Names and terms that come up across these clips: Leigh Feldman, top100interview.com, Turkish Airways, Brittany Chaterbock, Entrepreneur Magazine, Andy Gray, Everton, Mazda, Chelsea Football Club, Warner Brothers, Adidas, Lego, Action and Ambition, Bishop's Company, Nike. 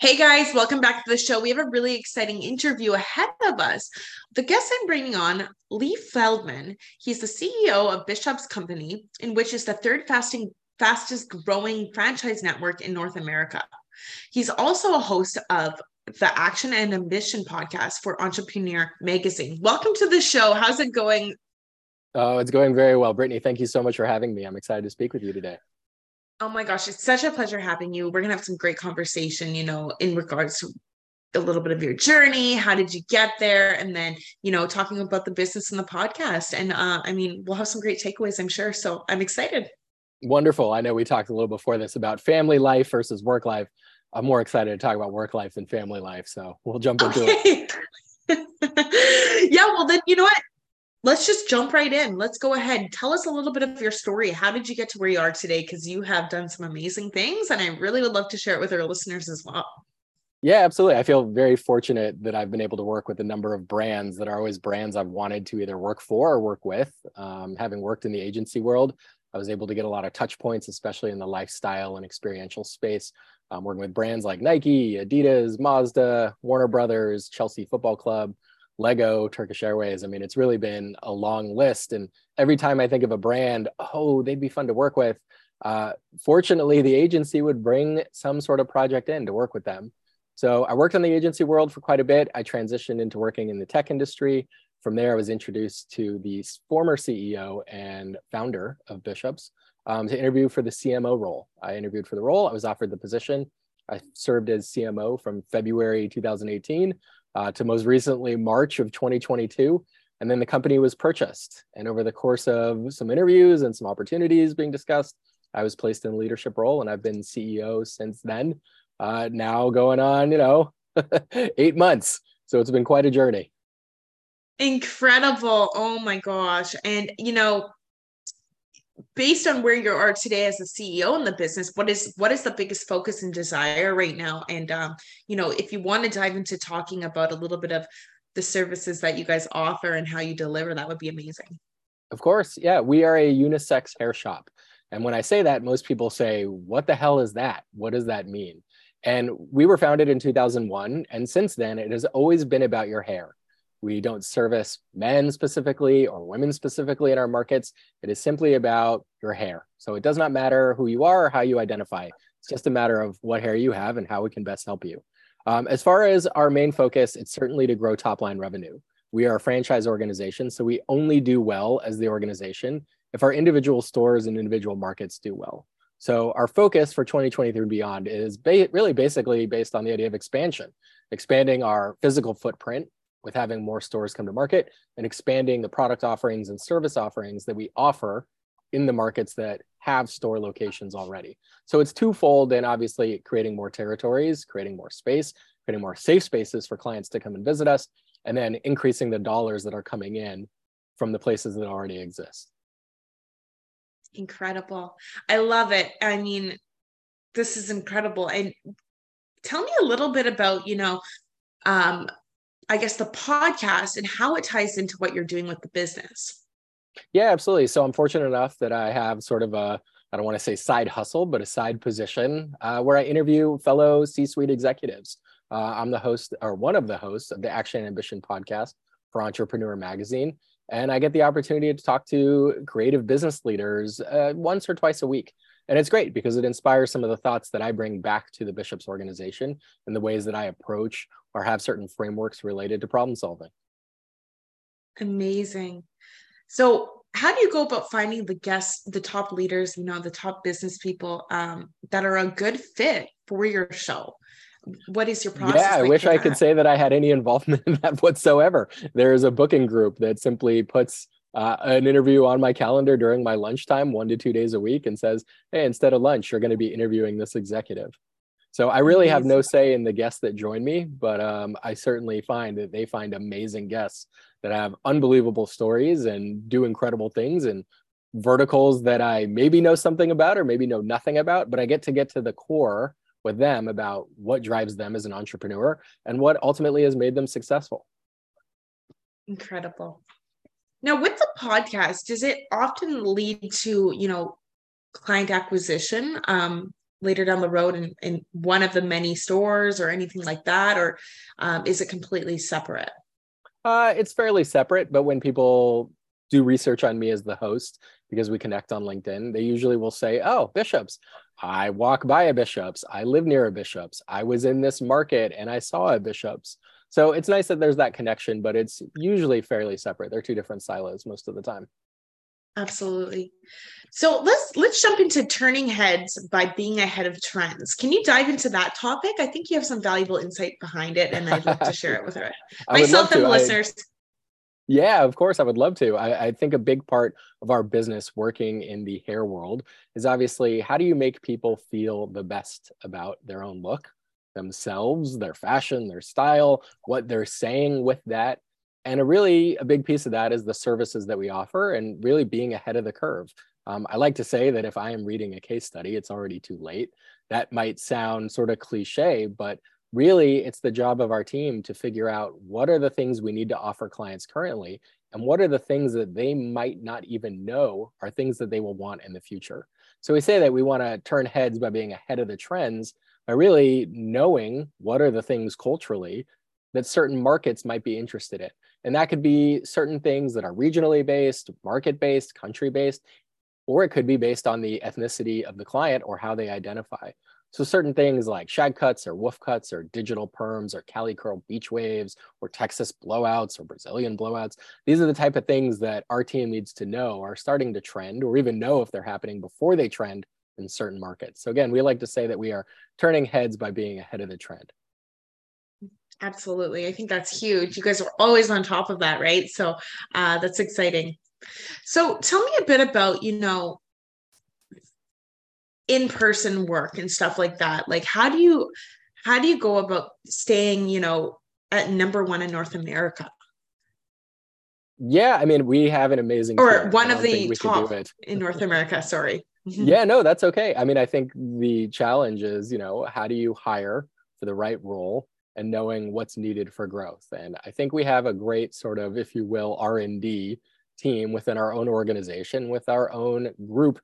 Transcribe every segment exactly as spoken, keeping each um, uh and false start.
Hey guys, welcome back to the show. We have a really exciting interview ahead of us. The guest I'm bringing on, Leigh Feldman. He's the C E O of Bishop's Company, in which is the third fasting, fastest growing franchise network in North America. He's also a host of the Action and Ambition podcast for Entrepreneur Magazine. Welcome to the show. How's it going? Oh, it's going very well, Brittany. Thank you so much for having me. I'm excited to speak with you today. Oh my gosh, it's such a pleasure having you. We're going to have some great conversation, you know, in regards to a little bit of your journey. How did you get there? And then, you know, talking about the business and the podcast. And uh, I mean, we'll have some great takeaways, I'm sure. So I'm excited. Wonderful. I know we talked a little before this about family life versus work life. I'm more excited to talk about work life than family life. So we'll jump into okay. it. Yeah, well, then, you know what? Let's just jump right in. Let's go ahead. Tell us a little bit of your story. How did you get to where you are today? Because you have done some amazing things, and I really would love to share it with our listeners as well. Yeah, absolutely. I feel very fortunate that I've been able to work with a number of brands that are always brands I've wanted to either work for or work with. Um, having worked in the agency world, I was able to get a lot of touch points, especially in the lifestyle and experiential space. Um, working with brands like Nike, Adidas, Mazda, Warner Brothers, Chelsea Football Club, Lego, Turkish Airways. I mean, it's really been a long list. And every time I think of a brand, oh, they'd be fun to work with. Uh, fortunately, the agency would bring some sort of project in to work with them. So I worked in the agency world for quite a bit. I transitioned into working in the tech industry. From there, I was introduced to the former C E O and founder of Bishop's um, to interview for the C M O role. I interviewed for the role. I was offered the position. I served as C M O from February two thousand eighteen Uh, to most recently March of twenty twenty-two. And then the company was purchased. And over the course of some interviews and some opportunities being discussed, I was placed in a leadership role, and I've been C E O since then, uh, now going on, you know, eight months. So it's been quite a journey. Incredible. Oh my gosh. And, you know, based on where you are today as a C E O in the business, what is what is the biggest focus and desire right now? And, um, you know, if you want to dive into talking about a little bit of the services that you guys offer and how you deliver, that would be amazing. Of course. Yeah, we are a unisex hair shop. And when I say that, most people say, what the hell is that? What does that mean? And we were founded in two thousand one. And since then, it has always been about your hair. We don't service men specifically or women specifically in our markets. It is simply about your hair. So it does not matter who you are or how you identify. It's just a matter of what hair you have and how we can best help you. Um, as far as our main focus, it's certainly to grow top line revenue. We are a franchise organization, so we only do well as the organization if our individual stores and individual markets do well. So our focus for twenty twenty-three and beyond is ba- really basically based on the idea of expansion, expanding our physical footprint, with having more stores come to market and expanding the product offerings and service offerings that we offer in the markets that have store locations already. So it's twofold, and obviously creating more territories, creating more space, creating more safe spaces for clients to come and visit us, and then increasing the dollars that are coming in from the places that already exist. Incredible. I love it. I mean, this is incredible. And tell me a little bit about, you know, um, I guess the podcast and how it ties into what you're doing with the business. Yeah, absolutely. So I'm fortunate enough that I have sort of a, I don't want to say side hustle, but a side position uh, where I interview fellow C-suite executives. Uh, I'm the host or one of the hosts of the Action and Ambition podcast for Entrepreneur Magazine. And I get the opportunity to talk to creative business leaders uh, once or twice a week. And it's great because it inspires some of the thoughts that I bring back to the Bishop's organization and the ways that I approach or have certain frameworks related to problem solving. Amazing. So how do you go about finding the guests, the top leaders, you know, the top business people um, that are a good fit for your show? What is your process? Yeah, I like wish I that? could say that I had any involvement in that whatsoever. There is a booking group that simply puts uh, an interview on my calendar during my lunchtime, one to two days a week, and says, hey, instead of lunch, you're going to be interviewing this executive. So I really have no say in the guests that join me, but um, I certainly find that they find amazing guests that have unbelievable stories and do incredible things and verticals that I maybe know something about or maybe know nothing about, but I get to get to the core with them about what drives them as an entrepreneur and what ultimately has made them successful. Incredible. Now with the podcast, does it often lead to, you know, client acquisition um, later down the road in, in one of the many stores or anything like that? Or um, is it completely separate? Uh, it's fairly separate, but when people do research on me as the host, because we connect on LinkedIn, they usually will say, oh, Bishop's. I walk by a Bishop's. I live near a Bishop's. I was in this market and I saw a Bishop's. So it's nice that there's that connection, but it's usually fairly separate. They're two different silos most of the time. Absolutely. So let's let's jump into turning heads by being ahead of trends. Can you dive into that topic? I think you have some valuable insight behind it, and I'd love to share it with her. myself and the listeners. I- Yeah, of course, I would love to. I, I think a big part of our business working in the hair world is obviously how do you make people feel the best about their own look, themselves, their fashion, their style, what they're saying with that. And a really a big piece of that is the services that we offer and really being ahead of the curve. Um, I like to say that if I am reading a case study, it's already too late. That might sound sort of cliche, but really, it's the job of our team to figure out what are the things we need to offer clients currently, and what are the things that they might not even know are things that they will want in the future. So we say that we want to turn heads by being ahead of the trends, by really knowing what are the things culturally that certain markets might be interested in. And that could be certain things that are regionally based, market-based, country-based, or it could be based on the ethnicity of the client or how they identify. So certain things like shag cuts or woof cuts or digital perms or Cali curl beach waves or Texas blowouts or Brazilian blowouts. These are the type of things that our team needs to know are starting to trend or even know if they're happening before they trend in certain markets. So again, we like to say that we are turning heads by being ahead of the trend. Absolutely. I think that's huge. You guys are always on top of that, right? So uh, that's exciting. So tell me a bit about, you know, in-person work and stuff like that. Like, how do you, how do you go about staying, you know, at number one in North America? Yeah. I mean, we have an amazing, or one of the top in North America. Sorry. Yeah, no, that's okay. I mean, I think the challenge is, you know, how do you hire for the right role and knowing what's needed for growth? And I think we have a great sort of, if you will, R and D team within our own organization, with our own group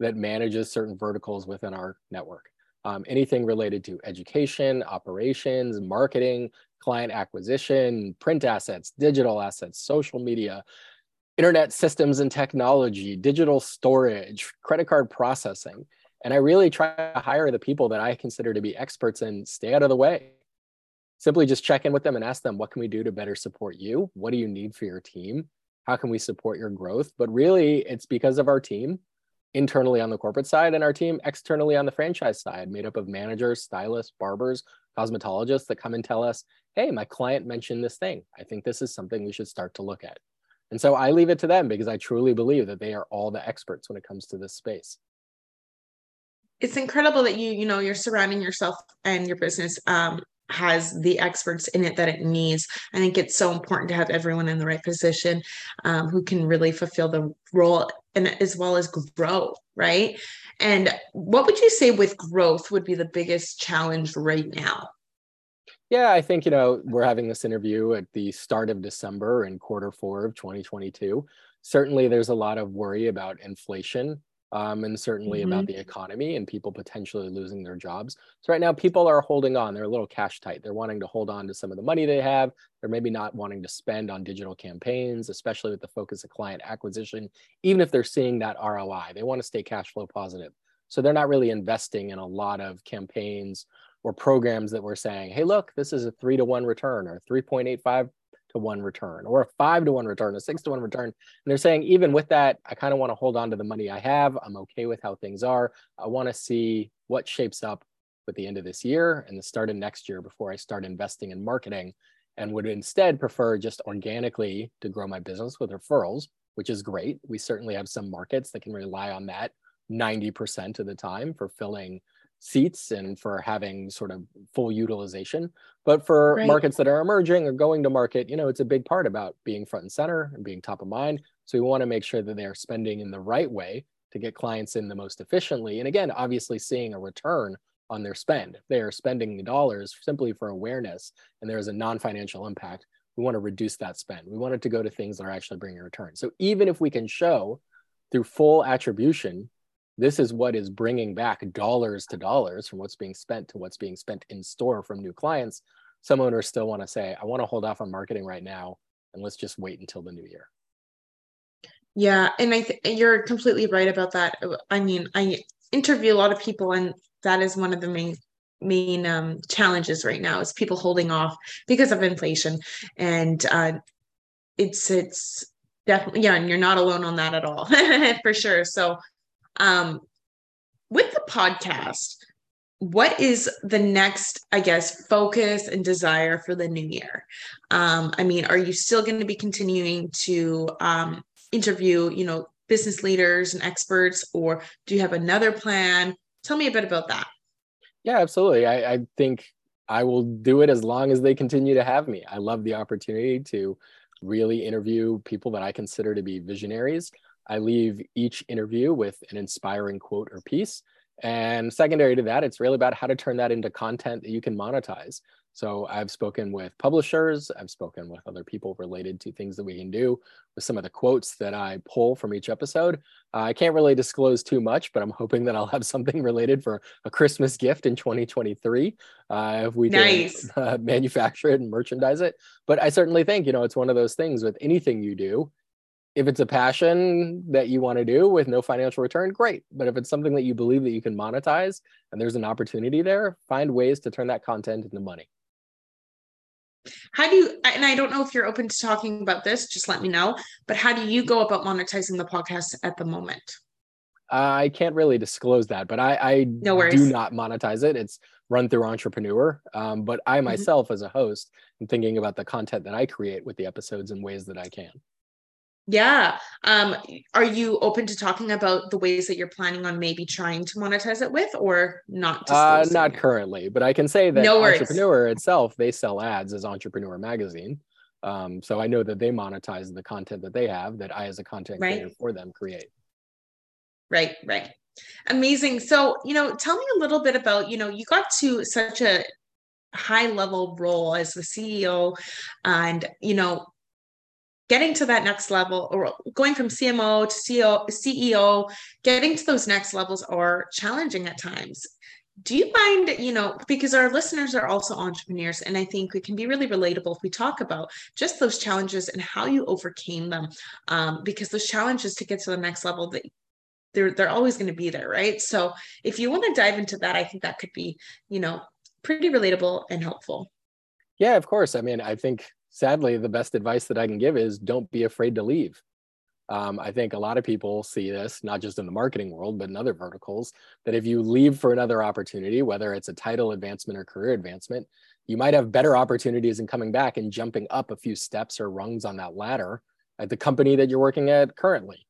that manages certain verticals within our network. Um, anything related to education, operations, marketing, client acquisition, print assets, digital assets, social media, internet systems and technology, digital storage, credit card processing. And I really try to hire the people that I consider to be experts and stay out of the way. Simply just check in with them and ask them, what can we do to better support you? What do you need for your team? How can we support your growth? But really, it's because of our team internally on the corporate side and our team externally on the franchise side, made up of managers, stylists, barbers, cosmetologists that come and tell us, hey, my client mentioned this thing. I think this is something we should start to look at. And so I leave it to them because I truly believe that they are all the experts when it comes to this space. It's incredible that you, you know, you're surrounding yourself and your business um, has the experts in it that it needs. I think it's so important to have everyone in the right position um, who can really fulfill the role and as well as grow, right? And what would you say with growth would be the biggest challenge right now? Yeah, I think, you know, we're having this interview at the start of December in quarter four of twenty twenty-two. Certainly there's a lot of worry about inflation um, and certainly mm-hmm. about the economy and people potentially losing their jobs. So right now people are holding on. They're a little cash tight. They're wanting to hold on to some of the money they have. They're maybe not wanting to spend on digital campaigns, especially with the focus of client acquisition, even if they're seeing that R O I. They want to stay cash flow positive. So they're not really investing in a lot of campaigns or programs that we're saying, hey, look, this is a three to one return or three point eight five to one return or a five to one return, a six to one return. And they're saying, even with that, I kind of want to hold on to the money I have. I'm okay with how things are. I want to see what shapes up with the end of this year and the start of next year before I start investing in marketing, and would instead prefer just organically to grow my business with referrals which is great. We certainly have some markets that can rely on that ninety percent of the time for filling seats and for having sort of full utilization. But for right. markets that are emerging or going to market, you know, it's a big part about being front and center and being top of mind. So we want to make sure that they are spending in the right way to get clients in the most efficiently. And again, obviously seeing a return on their spend. They are spending the dollars simply for awareness, and there is a non-financial impact. We want to reduce that spend. We want it to go to things that are actually bringing a return. So even if we can show through full attribution, this is what is bringing back dollars to dollars from what's being spent to what's being spent in store from new clients, some owners still want to say, I want to hold off on marketing right now, and let's just wait until the new year. Yeah, and I th- you're completely right about that. I mean, I interview a lot of people, and that is one of the main main um, challenges right now is people holding off because of inflation, and uh, it's it's definitely yeah, and you're not alone on that at all for sure. So, um, with the podcast, what is the next, I guess, focus and desire for the new year? Um, I mean, are you still going to be continuing to um, interview, you know, business leaders and experts, or do you have another plan? Tell me a bit about that. Yeah, absolutely. I, I think I will do it as long as they continue to have me. I love the opportunity to really interview people that I consider to be visionaries. I leave each interview with an inspiring quote or piece. And secondary to that, it's really about how to turn that into content that you can monetize. So I've spoken with publishers, I've spoken with other people related to things that we can do with some of the quotes that I pull from each episode. Uh, I can't really disclose too much, but I'm hoping that I'll have something related for a Christmas gift in twenty twenty-three uh, if we nice. can uh, manufacture it and merchandise it. But I certainly think, you know, it's one of those things with anything you do. If it's a passion that you want to do with no financial return, great. But if it's something that you believe that you can monetize and there's an opportunity there, find ways to turn that content into money. How do you, and I don't know if you're open to talking about this, just let me know, but how do you go about monetizing the podcast at the moment? I can't really disclose that, but I, I no worries. do not monetize it. It's run through Entrepreneur. Um, but I myself mm-hmm. as a host am thinking about the content that I create with the episodes in ways that I can. Yeah. Um, are you open to talking about the ways that you're planning on maybe trying to monetize it with, or not? Uh, not it? currently, but I can say that no Entrepreneur itself, they sell ads as Entrepreneur Magazine. Um, so I know that they monetize the content that they have that I as a content right. creator for them create. Right, right. Amazing. So, you know, tell me a little bit about, you know, you got to such a high level role as the C E O, and, you know, getting to that next level, or going from C M O to C E O, getting to those next levels are challenging at times. Do you mind, you know, because our listeners are also entrepreneurs, and I think we can be really relatable if we talk about just those challenges and how you overcame them, um, because those challenges to get to the next level, that they're, they're always going to be there, right? So if you want to dive into that, I think that could be, you know, pretty relatable and helpful. Yeah, of course. I mean, I think sadly, the best advice that I can give is don't be afraid to leave. Um, I think a lot of people see this, not just in the marketing world, but in other verticals, that if you leave for another opportunity, whether it's a title advancement or career advancement, you might have better opportunities in coming back and jumping up a few steps or rungs on that ladder at the company that you're working at currently.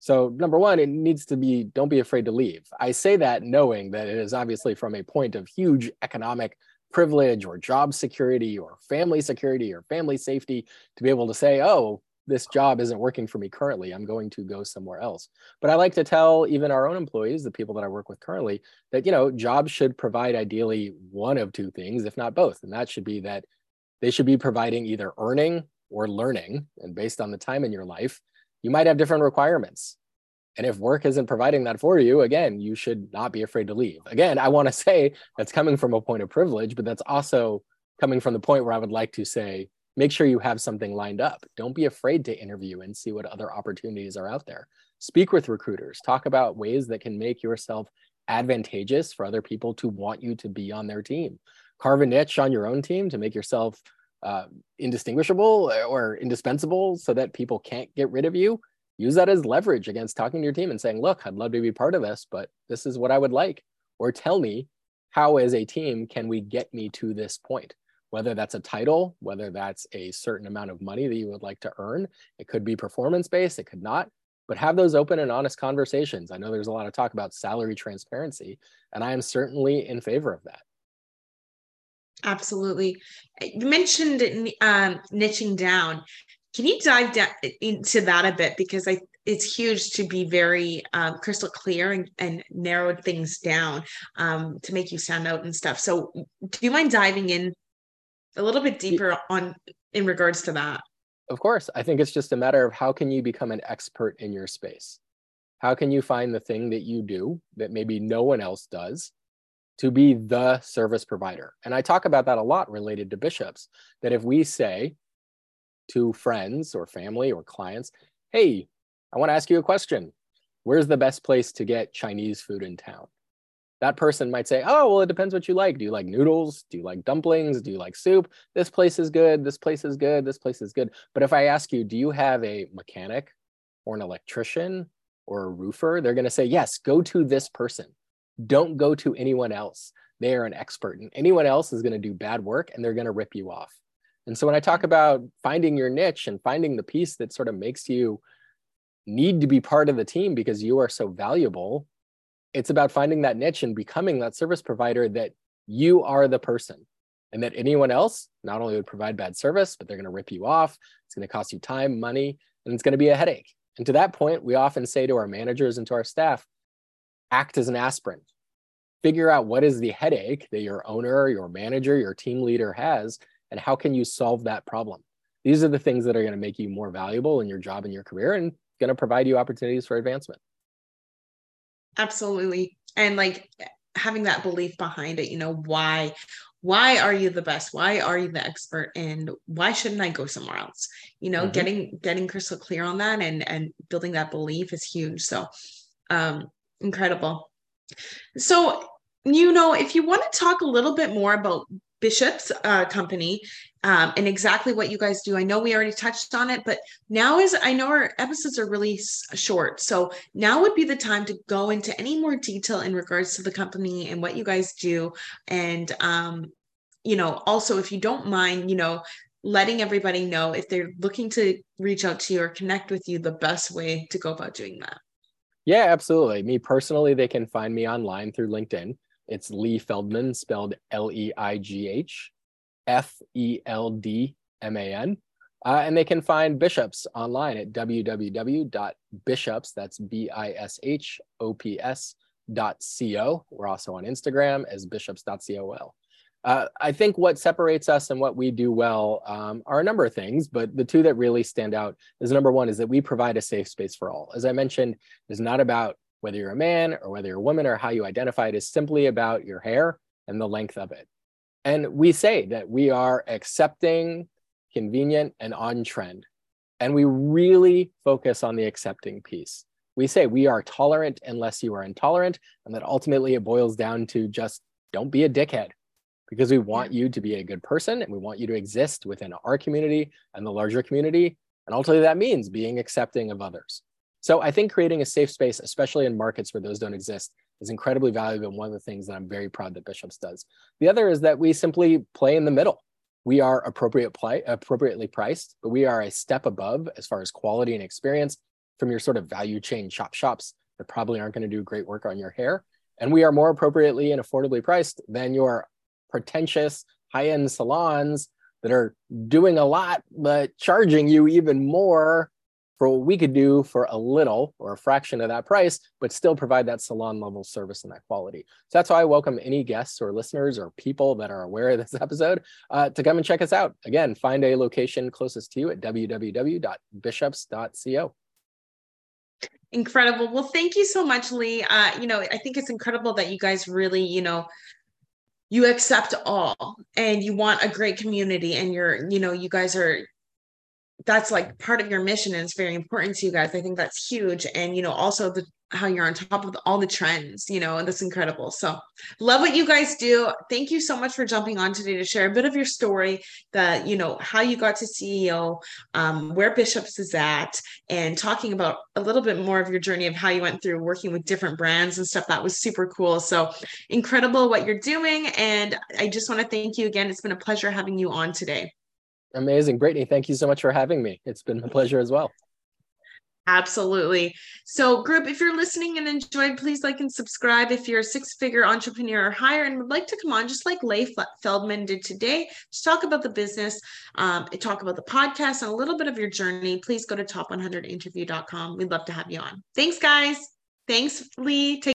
So number one, it needs to be, don't be afraid to leave. I say that knowing that it is obviously from a point of huge economic privilege or job security or family security or family safety to be able to say, oh, this job isn't working for me currently. I'm going to go somewhere else. But I like to tell even our own employees, the people that I work with currently, that, you know, jobs should provide ideally one of two things, if not both. And that should be that they should be providing either earning or learning. And based on the time in your life, you might have different requirements. And if work isn't providing that for you, again, you should not be afraid to leave. Again, I want to say that's coming from a point of privilege, but that's also coming from the point where I would like to say, make sure you have something lined up. Don't be afraid to interview and see what other opportunities are out there. Speak with recruiters. Talk about ways that can make yourself advantageous for other people to want you to be on their team. Carve a niche on your own team to make yourself uh, indistinguishable or indispensable so that people can't get rid of you. Use that as leverage against talking to your team and saying, look, I'd love to be part of this, but this is what I would like. Or tell me, how as a team can we get me to this point? whether that's a title, whether that's a certain amount of money that you would like to earn. It could be performance-based, it could not, but have those open and honest conversations. I know there's a lot of talk about salary transparency, and I am certainly in favor of that. Absolutely. You mentioned um, niching down. Can you dive down into that a bit? Because I, it's huge to be very um, crystal clear and, and narrow things down um, to make you stand out and stuff. So do you mind diving in a little bit deeper on in regards to that? Of course. I think it's just a matter of how can you become an expert in your space? How can you find the thing that you do that maybe no one else does to be the service provider? And I talk about that a lot related to Bishop's, that if we say to friends or family or clients, hey, I want to ask you a question. Where's the best place to get Chinese food in town? That person might say, oh, well, it depends what you like. Do you like noodles? Do you like dumplings? Do you like soup? This place is good. This place is good. This place is good. But if I ask you, do you have a mechanic or an electrician or a roofer? They're going to say, yes, go to this person. Don't go to anyone else. They are an expert, and anyone else is going to do bad work and they're going to rip you off. And so when I talk about finding your niche and finding the piece that sort of makes you need to be part of the team because you are so valuable, it's about finding that niche and becoming that service provider that you are the person, and that anyone else not only would provide bad service, but they're going to rip you off. It's going to cost you time, money, and it's going to be a headache. And to that point, we often say to our managers and to our staff, act as an aspirin. Figure out what is the headache that your owner, your manager, your team leader has, and how can you solve that problem? These are the things that are going to make you more valuable in your job and your career, and going to provide you opportunities for advancement. Absolutely. And like having that belief behind it, you know, why, why are you the best? Why are you the expert? And why shouldn't I go somewhere else? You know, mm-hmm. getting, getting crystal clear on that and, and building that belief is huge. So, um, incredible. So, you know, if you want to talk a little bit more about Bishop's uh, company um, and exactly what you guys do. I know we already touched on it, but now is, I know our episodes are really short. So now would be the time to go into any more detail in regards to the company and what you guys do. And, um, you know, also if you don't mind, you know, letting everybody know if they're looking to reach out to you or connect with you, the best way to go about doing that. Yeah, absolutely. Me personally, they can find me online through LinkedIn. It's Leigh Feldman, spelled L E I G H F E L D M A N. Uh, and they can find Bishop's online at w w w dot bishops, that's B I S H O P S dot co. We're also on Instagram as bishops dot col. Uh, I think what separates us and what we do well um, are a number of things, but the two that really stand out is number one is that we provide a safe space for all. As I mentioned, it's not about whether you're a man or whether you're a woman or how you identify, it is simply about your hair and the length of it. And we say that we are accepting, convenient, and on trend. And we really focus on the accepting piece. We say we are tolerant unless you are intolerant, and that ultimately it boils down to just don't be a dickhead, because we want you to be a good person and we want you to exist within our community and the larger community. And ultimately that means being accepting of others. So I think creating a safe space, especially in markets where those don't exist, is incredibly valuable. And one of the things that I'm very proud that Bishop's does. The other is that we simply play in the middle. We are appropriate play, appropriately priced, but we are a step above as far as quality and experience from your sort of value chain chop shops that probably aren't going to do great work on your hair. And we are more appropriately and affordably priced than your pretentious high-end salons that are doing a lot, but charging you even more for what we could do for a little or a fraction of that price, but still provide that salon level service and that quality. So that's why I welcome any guests or listeners or people that are aware of this episode uh, to come and check us out. Again, find a location closest to you at w w w dot bishops dot co. Incredible. Well, thank you so much, Leigh. Uh, you know, I think it's incredible that you guys really, you know, you accept all and you want a great community and you're, you know, you guys are, that's like part of your mission and it's very important to you guys. I think that's huge. And, you know, also the how you're on top of all the trends, you know, and that's incredible. So love what you guys do. Thank you so much for jumping on today to share a bit of your story, that, you know, how you got to C E O, um, where Bishop's is at, and talking about a little bit more of your journey of how you went through working with different brands and stuff. That was super cool. So incredible what you're doing. And I just want to thank you again. It's been a pleasure having you on today. Amazing. Brittany, thank you so much for having me. It's been a pleasure as well. Absolutely. So group, if you're listening and enjoyed, please like and subscribe. If you're a six-figure entrepreneur or higher and would like to come on, just like Leigh Feldman did today, to talk about the business, um, talk about the podcast and a little bit of your journey, please go to top one hundred interview dot com. We'd love to have you on. Thanks, guys. Thanks, Leigh. Take